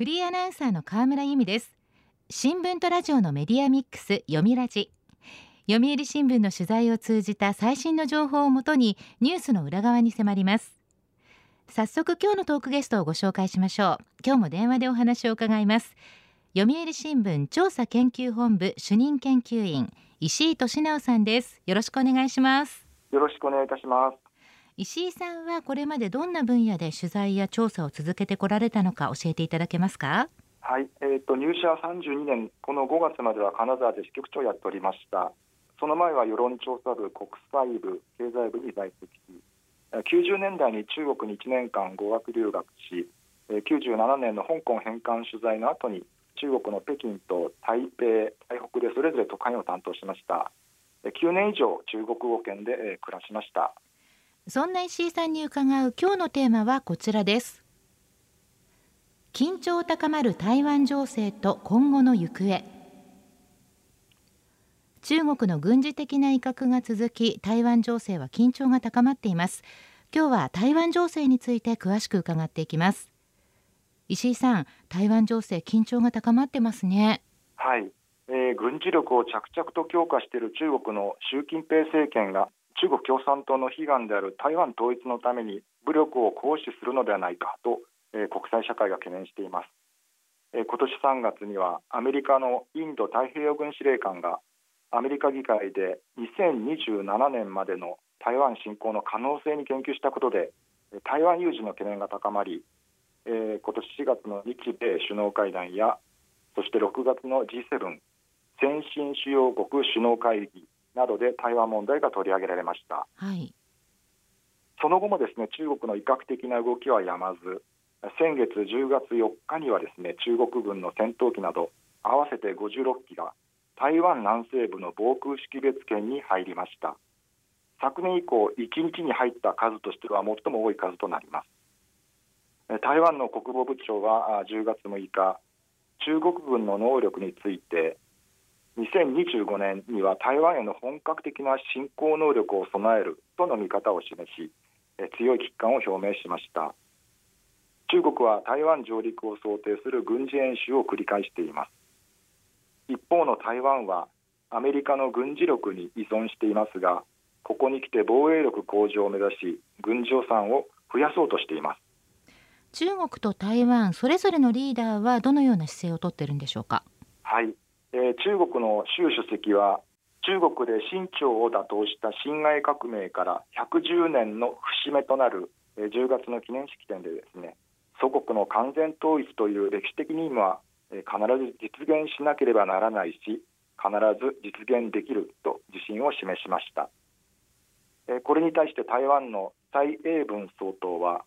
フリーアナウンサーの川村由美です。新聞とラジオのメディアミックス、読みラジ。読売新聞の取材を通じた最新の情報をもとにニュースの裏側に迫ります。早速今日のトークゲストをご紹介しましょう。今日も電話でお話を伺います。読売新聞調査研究本部主任研究員、石井俊直さんです。よろしくお願いします。よろしくお願いいたします。石井さんはこれまでどんな分野で取材や調査を続けてこられたのか教えていただけますか？はい、入社32年、この5月までは金沢で支局長をやっておりました。その前は世論調査部、国際部、経済部に在籍し、90年代に中国に1年間語学留学し、97年の香港返還取材の後に中国の北京と台北、台北でそれぞれ特派員を担当しました。9年以上中国語圏で暮らしました。そんな石井さんに伺う今日のテーマはこちらです。緊張高まる台湾情勢と今後の行方。中国の軍事的な威嚇が続き、台湾情勢は緊張が高まっています。今日は台湾情勢について詳しく伺っていきます。石井さん、台湾情勢緊張が高まってますね。はい、軍事力を着々と強化している中国の習近平政権が中国共産党の悲願である台湾統一のために武力を行使するのではないかと、国際社会が懸念しています。今年3月にはアメリカのインド太平洋軍司令官がアメリカ議会で2027年までの台湾侵攻の可能性に言及したことで台湾有事の懸念が高まり、今年4月の日米首脳会談や、そして6月の G7 先進主要国首脳会議などで台湾問題が取り上げられました。はい、その後もですね、中国の威嚇的な動きはやまず、先月10月4日にはですね、中国軍の戦闘機など合わせて56機が台湾南西部の防空識別圏に入りました。昨年以降、1日に入った数としては最も多い数となります。台湾の国防部長は10月6日、中国軍の能力について、2025年には台湾への本格的な侵攻能力を備えるとの見方を示し、強い危機感を表明しました。中国は台湾上陸を想定する軍事演習を繰り返しています。一方の台湾はアメリカの軍事力に依存していますが、ここに来て防衛力向上を目指し、軍事予算を増やそうとしています。中国と台湾それぞれのリーダーはどのような姿勢をとっているんでしょうか？はい、中国の習主席は中国で清朝を打倒した辛亥革命から110年の節目となる10月の記念式典でですね、祖国の完全統一という歴史的任務は必ず実現しなければならないし、必ず実現できると自信を示しました。これに対して台湾の蔡英文総統は、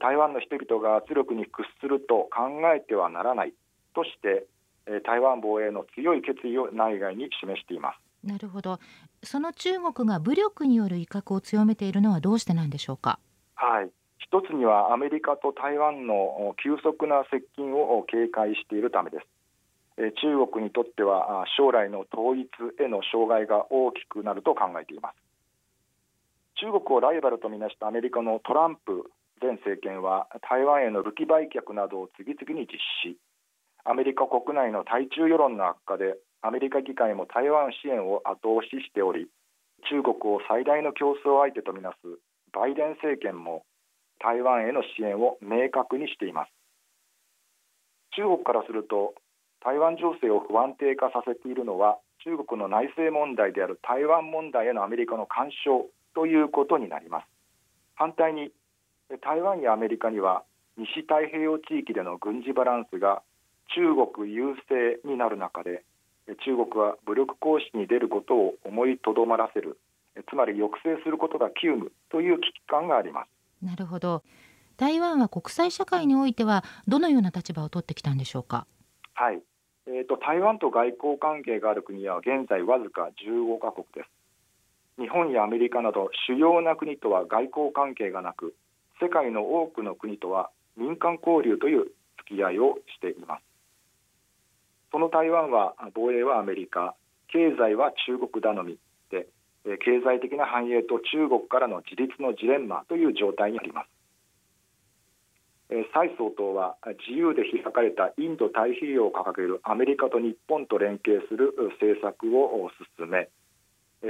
台湾の人々が圧力に屈すると考えてはならないとして台湾防衛の強い決意を内外に示しています。なるほど。その中国が武力による威嚇を強めているのはどうしてなんでしょうか？はい、一つにはアメリカと台湾の急速な接近を警戒しているためです。中国にとっては将来の統一への障害が大きくなると考えています。中国をライバルとみなしたアメリカのトランプ前政権は台湾への武器売却などを次々に実施し、アメリカ国内の対中世論の悪化でアメリカ議会も台湾支援を後押ししており、中国を最大の競争相手とみなすバイデン政権も台湾への支援を明確にしています。中国からすると台湾情勢を不安定化させているのは中国の内政問題である台湾問題へのアメリカの干渉ということになります。反対に台湾やアメリカには西太平洋地域での軍事バランスが中国優勢になる中で、中国は武力行使に出ることを思いとどまらせる、つまり抑制することが急務という危機感があります。なるほど。台湾は国際社会においてはどのような立場を取ってきたんでしょうか？はい、台湾と外交関係がある国は現在わずか15カ国です。日本やアメリカなど主要な国とは外交関係がなく、世界の多くの国とは民間交流という付き合いをしています。その台湾は防衛はアメリカ、経済は中国頼みで、経済的な繁栄と中国からの自立のジレンマという状態にあります。蔡総統は自由で開かれたインド太平洋を掲げるアメリカと日本と連携する政策を進め、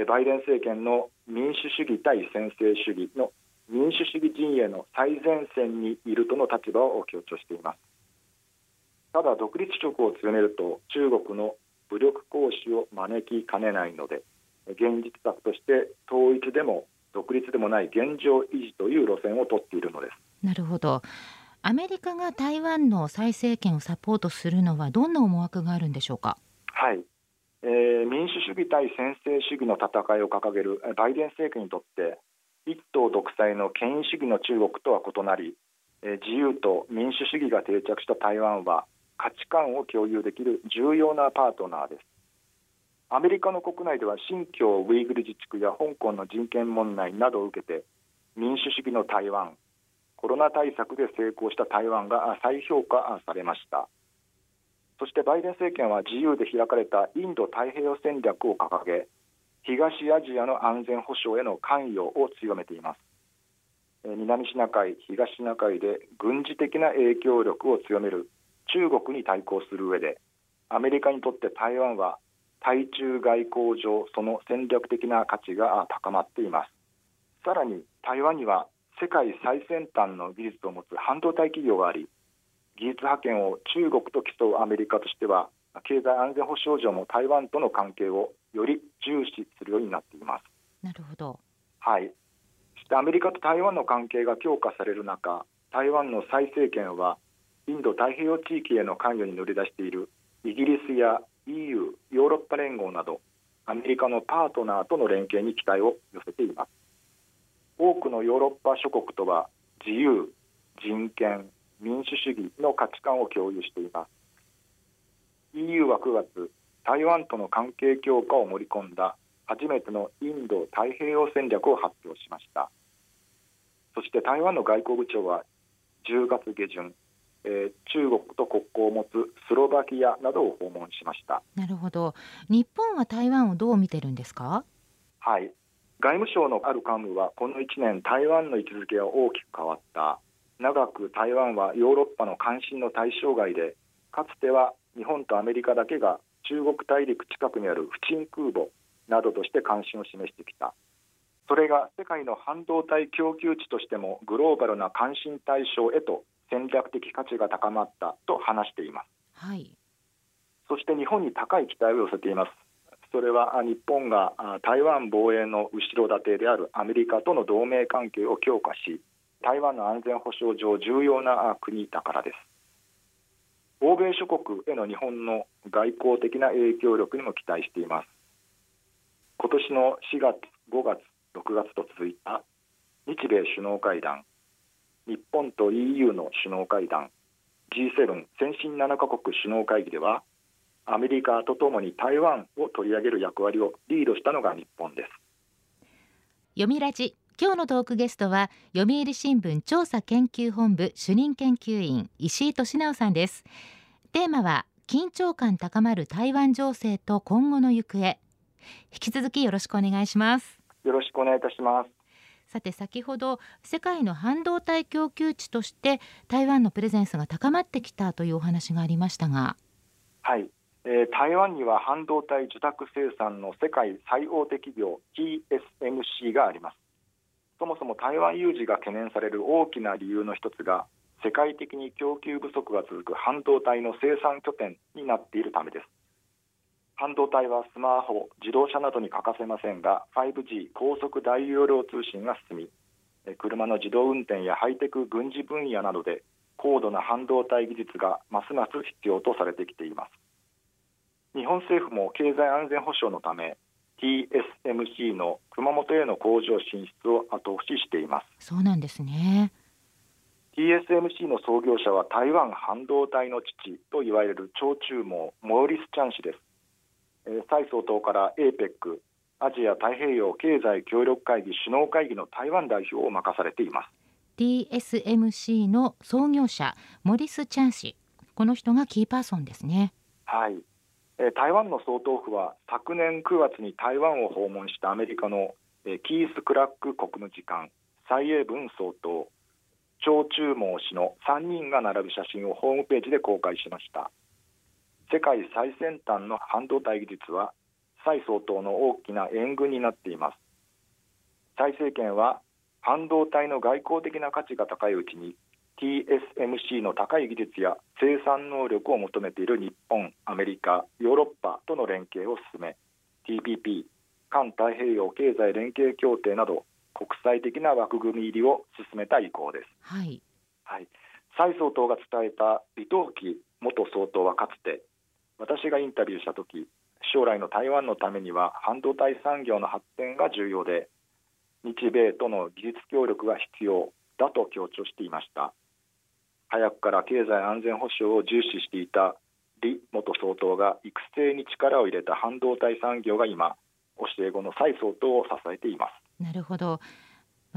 バイデン政権の民主主義対専制主義の民主主義陣営の最前線にいるとの立場を強調しています。ただ独立色を強めると中国の武力行使を招きかねないので、現実策として統一でも独立でもない現状維持という路線を取っているのです。なるほど。アメリカが台湾の蔡政権をサポートするのはどんな思惑があるんでしょうか。はい、民主主義対専制主義の戦いを掲げるバイデン政権にとって一党独裁の権威主義の中国とは異なり、自由と民主主義が定着した台湾は価値観を共有できる重要なパートナーです。アメリカの国内では新疆ウイグル自治区や香港の人権問題などを受けて民主主義の台湾、コロナ対策で成功した台湾が再評価されました。そしてバイデン政権は自由で開かれたインド太平洋戦略を掲げ、東アジアの安全保障への関与を強めています。南シナ海、東シナ海で軍事的な影響力を強める中国に対抗する上で、アメリカにとって台湾は対中外交上その戦略的な価値が高まっています。さらに台湾には世界最先端の技術を持つ半導体企業があり、技術覇権を中国と競うアメリカとしては経済安全保障上も台湾との関係をより重視するようになっています。なるほど。はい。そしてアメリカと台湾の関係が強化される中、台湾の蔡政権はインド太平洋地域への関与に乗り出しているイギリスや EU、ヨーロッパ連合などアメリカのパートナーとの連携に期待を寄せています。多くのヨーロッパ諸国とは自由、人権、民主主義の価値観を共有しています。 EU は9月台湾との関係強化を盛り込んだ初めてのインド太平洋戦略を発表しました。そして台湾の外交部長は10月下旬中国と国交を持つスロバキアなどを訪問しました。なるほど。日本は台湾をどう見てるんですか。はい、外務省のある幹部はこの1年台湾の位置づけは大きく変わった、長く台湾はヨーロッパの関心の対象外で、かつては日本とアメリカだけが中国大陸近くにある不沈空母などとして関心を示してきた、それが世界の半導体供給地としてもグローバルな関心対象へと戦略的価値が高まったと話しています。はい、そして日本に高い期待を寄せています。それは日本が台湾防衛の後ろ盾であるアメリカとの同盟関係を強化し、台湾の安全保障上重要な国だからです。欧米諸国への日本の外交的な影響力にも期待しています。今年の4月、5月、6月と続いた日米首脳会談、日本と EU の首脳会談、 G7 先進7カ国首脳会議ではアメリカとともに台湾を取り上げる役割をリードしたのが日本です。読みラジ、今日のトークゲストは読売新聞調査研究本部主任研究員石井俊直さんです。テーマは緊張感高まる台湾情勢と今後の行方、引き続きよろしくお願いします。よろしくお願いいたします。さて、先ほど世界の半導体供給地として台湾のプレゼンスが高まってきたというお話がありましたが、はい、台湾には半導体受託生産の世界最大手企業 TSMC があります。そもそも台湾有事が懸念される大きな理由の一つが世界的に供給不足が続く半導体の生産拠点になっているためです。半導体はスマホ、自動車などに欠かせませんが、 5G 高速大容量通信が進み、車の自動運転やハイテク軍事分野などで高度な半導体技術がますます必要とされてきています。日本政府も経済安全保障のため TSMC の熊本への工場進出を後押ししています。そうなんですね。 TSMC の創業者は台湾半導体の父といわれる長中網モーリス・チャン氏です。蔡総統から APEC アジア太平洋経済協力会議首脳会議の台湾代表を任されています。 TSMC の創業者モリス・チャン氏、この人がキーパーソンですね。はい、台湾の総統府は昨年9月に台湾を訪問したアメリカのキース・クラック国務次官、蔡英文総統、張忠謀氏の3人が並ぶ写真をホームページで公開しました。世界最先端の半導体技術は蔡総統の大きな援軍になっています。蔡政権は半導体の外交的な価値が高いうちに TSMC の高い技術や生産能力を求めている日本、アメリカ、ヨーロッパとの連携を進め TPP 環太平洋経済連携協定など国際的な枠組み入りを進めた意向です。蔡総統が伝えた李登輝元総統はかつて私がインタビューしたとき、将来の台湾のためには半導体産業の発展が重要で日米との技術協力が必要だと強調していました。早くから経済安全保障を重視していた李元総統が育成に力を入れた半導体産業が今教え子の蔡総統を支えています。なるほど。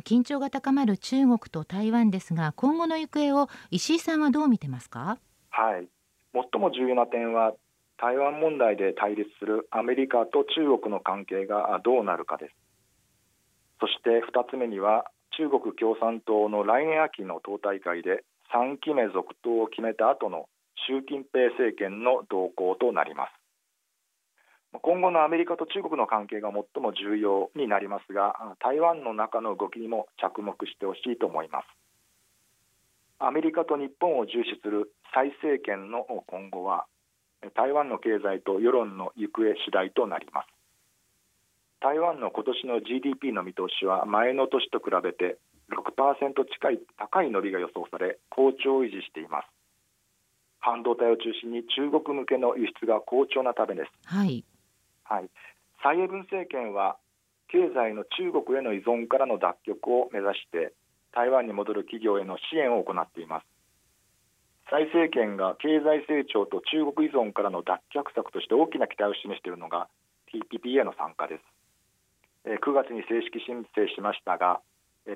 緊張が高まる中国と台湾ですが、今後の行方を石井さんはどう見てますか？最も重要な点は台湾問題で対立するアメリカと中国の関係がどうなるかです。そして2つ目には中国共産党の来年秋の党大会で3期目続投を決めた後の習近平政権の動向となります。今後のアメリカと中国の関係が最も重要になりますが、台湾の中の動きにも着目してほしいと思います。アメリカと日本を重視する蔡政権の今後は台湾の経済と世論の行方次第となります。台湾の今年の GDP の見通しは前の年と比べて 6% 近い高い伸びが予想され、好調を維持しています。半導体を中心に中国向けの輸出が好調なためです。蔡英文政権は経済の中国への依存からの脱却を目指して台湾に戻る企業への支援を行っています。蔡政権が経済成長と中国依存からの脱却策として大きな期待を示しているのが TPP への参加です。9月に正式申請しましたが、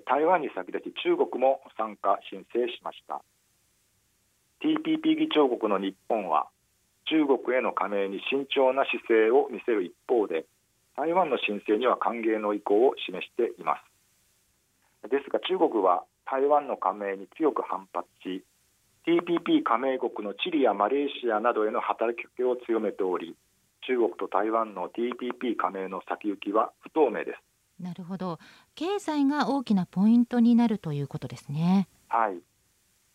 台湾に先立ち中国も参加申請しました。 TPP 議長国の日本は中国への加盟に慎重な姿勢を見せる一方で、台湾の申請には歓迎の意向を示しています。ですが中国は台湾の加盟に強く反発し、TPP 加盟国のチリやマレーシアなどへの働きかけを強めており、中国と台湾の TPP 加盟の先行きは不透明です。なるほど。経済が大きなポイントになるということですね。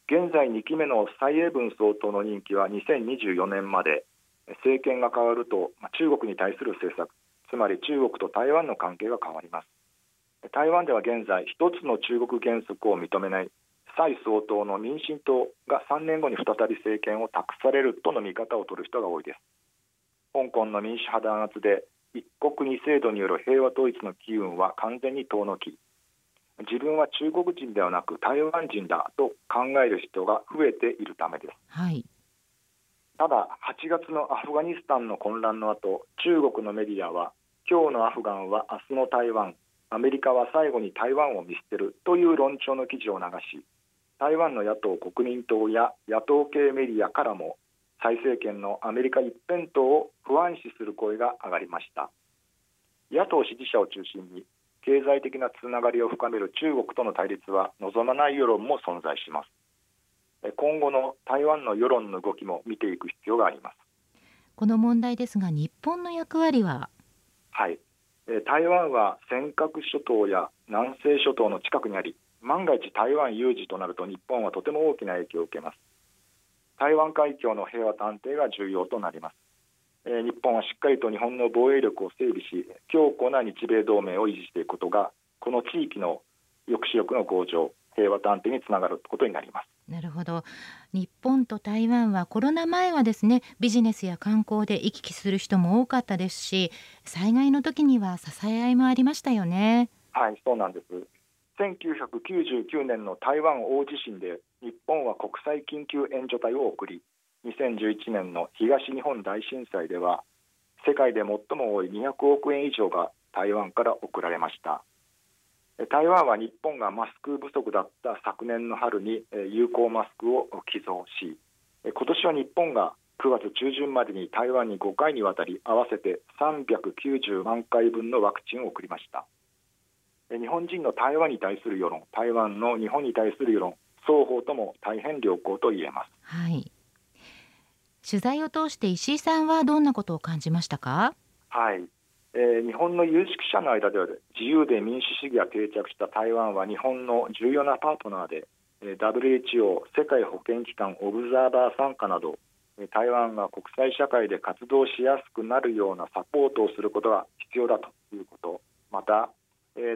現在2期目の蔡英文総統の任期は2024年まで、政権が変わると中国に対する政策、つまり中国と台湾の関係が変わります。台湾では現在一つの中国原則を認めない蔡総統の民進党が3年後に再び政権を託されるとの見方を取る人が多いです。香港の民主派弾圧で一国二制度による平和統一の機運は完全に遠のき、自分は中国人ではなく台湾人だと考える人が増えているためです。ただ8月のアフガニスタンの混乱の後、中国のメディアは今日のアフガンは明日の台湾、アメリカは最後に台湾を見捨てるという論調の記事を流し、台湾の野党国民党や野党系メディアからも蔡政権のアメリカ一辺倒を不安視する声が上がりました。野党支持者を中心に経済的なつながりを深める中国との対立は望まない世論も存在します。今後の台湾の世論の動きも見ていく必要があります。この問題ですが、日本の役割は？台湾は尖閣諸島や南西諸島の近くにあり、万が一台湾有事となると日本はとても大きな影響を受けます。台湾海峡の平和と安定が重要となります。日本はしっかりと日本の防衛力を整備し、強固な日米同盟を維持していくことがこの地域の抑止力の向上、平和と安定につながることになります。なるほど。日本と台湾はコロナ前はですね、ビジネスや観光で行き来する人も多かったですし、災害の時には支え合いもありましたよね。そうなんです。1999年の台湾大地震で日本は国際緊急援助隊を送り、2011年の東日本大震災では世界で最も多い200億円以上が台湾から送られました。台湾は日本がマスク不足だった昨年の春に有効マスクを寄贈し、今年は日本が9月中旬までに台湾に5回にわたり合わせて390万回分のワクチンを送りました。日本人の台湾に対する世論、台湾の日本に対する世論、双方とも大変良好と言えます。はい、取材を通して石井さんはどんなことを感じましたか？はい、日本の有識者の間では、自由で民主主義が定着した台湾は日本の重要なパートナーで、WHO 世界保健機関オブザーバー参加など台湾が国際社会で活動しやすくなるようなサポートをすることが必要だということ、また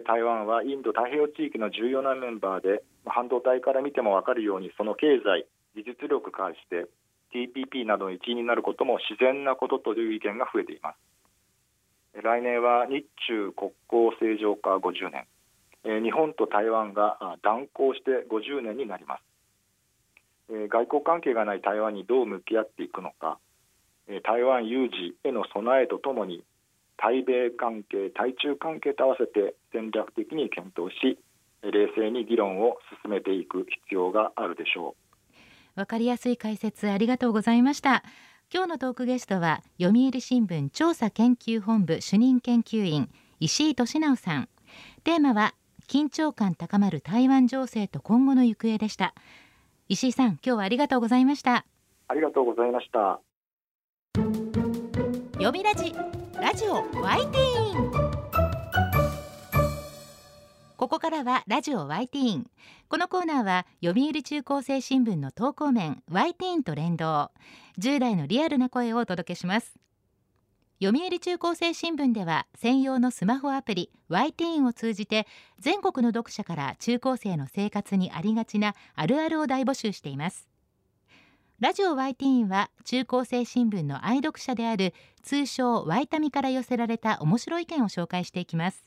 台湾はインド太平洋地域の重要なメンバーで、半導体から見ても分かるようにその経済技術力からして TPP などの一員になることも自然なことという意見が増えています。来年は日中国交正常化50年、日本と台湾が断交して50年になります。外交関係がない台湾にどう向き合っていくのか、台湾有事への備えとともに対米関係、対中関係と合わせて戦略的に検討し、冷静に議論を進めていく必要があるでしょう。わかりやすい解説ありがとうございました。今日のトークゲストは読売新聞調査研究本部主任研究員石井俊直さん。テーマは緊張感高まる台湾情勢と今後の行方でした。石井さん、今日はありがとうございました。ありがとうございました。よみラジ、ラジオワイティーン。ここからはラジオワイティーン。このコーナーは読売中高生新聞の投稿面ワイティーンと連動、10代のリアルな声をお届けします。読売中高生新聞では専用のスマホアプリ YTEEN を通じて全国の読者から中高生の生活にありがちなあるあるを大募集しています。ラジオ YTEEN は中高生新聞の愛読者である通称ワイタミから寄せられた面白い意見を紹介していきます。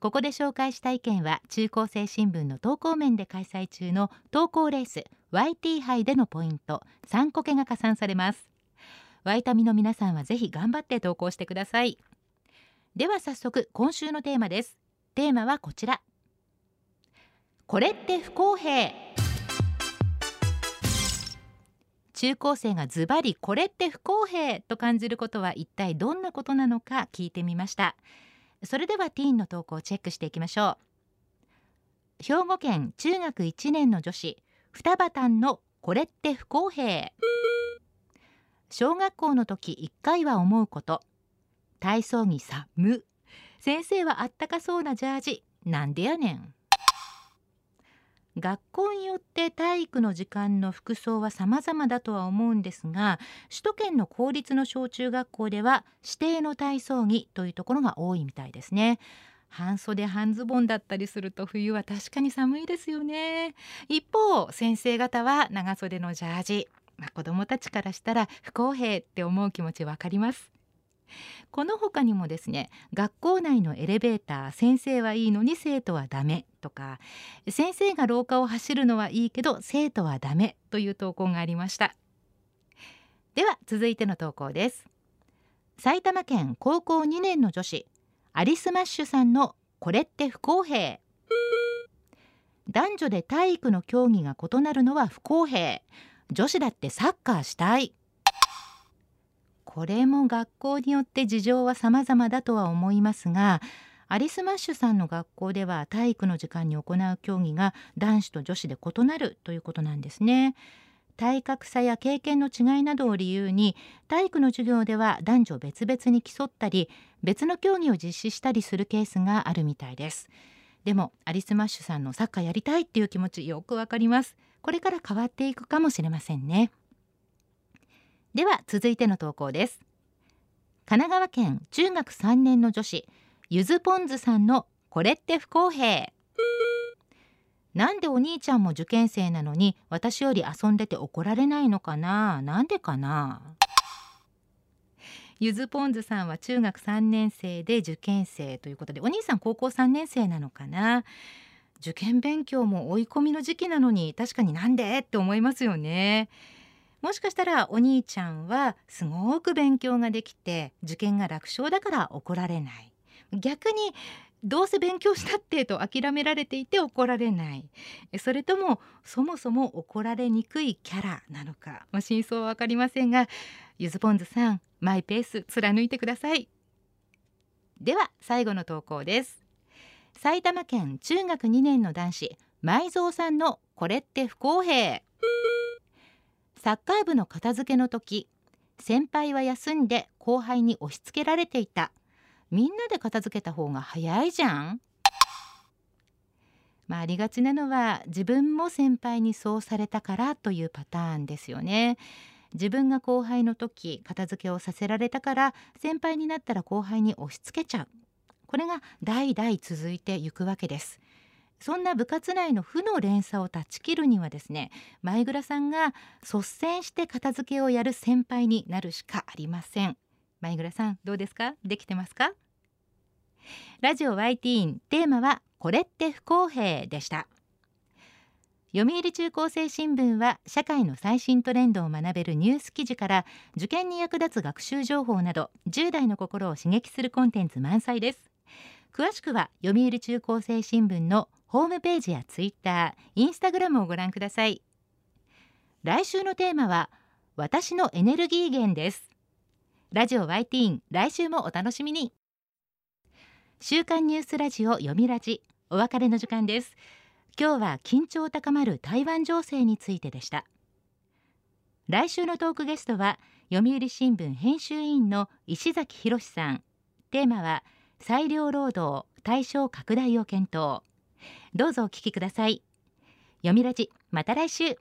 ここで紹介した意見は中高生新聞の投稿面で開催中の投稿レース YT 杯でのポイント3個けが加算されます。ワイタミの皆さんはぜひ頑張って投稿してください。では早速今週のテーマです。テーマはこちら。これって不公平。中高生がズバリこれって不公平と感じることは一体どんなことなのか聞いてみました。それではティーンの投稿をチェックしていきましょう。兵庫県中学1年の女子、双葉たんのこれって不公平。小学校の時1回は思うこと、体操着寒、先生はあったかそうなジャージ、なんでやねん。学校によって体育の時間の服装は様々だとは思うんですが、首都圏の公立の小中学校では指定の体操着というところが多いみたいですね。半袖半ズボンだったりすると冬は確かに寒いですよね。一方先生方は長袖のジャージ、子どもたちからしたら不公平って思う気持ちわかります。この他にもですね、学校内のエレベーター、先生はいいのに生徒はダメとか、先生が廊下を走るのはいいけど生徒はダメという投稿がありました。では続いての投稿です。埼玉県高校2年の女子、アリスマッシュさんのこれって不公平。男女で体育の競技が異なるのは不公平。女子だってサッカーしたい。これも学校によって事情は様々だとは思いますが、アリスマッシュさんの学校では体育の時間に行う競技が男子と女子で異なるということなんですね。体格差や経験の違いなどを理由に体育の授業では男女別々に競ったり別の競技を実施したりするケースがあるみたいです。でもアリスマッシュさんのサッカーやりたいっていう気持ちよくわかります。これから変わっていくかもしれませんね。では続いての投稿です。神奈川県中学3年の女子、ゆずポンズさんのこれって不公平。なんでお兄ちゃんも受験生なのに私より遊んでて怒られないのかな、なんでかな。ゆずポンズさんは中学3年生で受験生ということで、お兄さん高校3年生なのかな。受験勉強も追い込みの時期なのに確かになんでって思いますよね。もしかしたらお兄ちゃんはすごく勉強ができて受験が楽勝だから怒られない、逆にどうせ勉強したってと諦められていて怒られない、それともそもそも怒られにくいキャラなのか、真相は分かりませんが、ゆずぽんずさんマイペース貫いてください。では最後の投稿です。埼玉県中学2年の男子、前蔵さんのこれって不公平。サッカー部の片付けの時、先輩は休んで後輩に押し付けられていた。みんなで片付けた方が早いじゃん。ありがちなのは、自分も先輩にそうされたからというパターンですよね。自分が後輩の時片付けをさせられたから、先輩になったら後輩に押し付けちゃう。これが代々続いていくわけです。そんな部活内の負の連鎖を断ち切るにはですね、前倉さんが率先して片付けをやる先輩になるしかありません。前倉さん、どうですか？できてますか？ラジオ Y ティーン、テーマはこれって不公平でした。読売中高生新聞は、社会の最新トレンドを学べるニュース記事から、受験に役立つ学習情報など、10代の心を刺激するコンテンツ満載です。詳しくは読売中高生新聞のホームページやツイッター、インスタグラムをご覧ください。来週のテーマは、私のエネルギー源です。ラジオ Y ティーン、来週もお楽しみに。週刊ニュースラジオ読みラジ、お別れの時間です。今日は緊張高まる台湾情勢についてでした。来週のトークゲストは、読売新聞編集委員の石崎博さん。テーマは、裁量労働対象拡大を検討。どうぞお聞きください。読みラジ、また来週。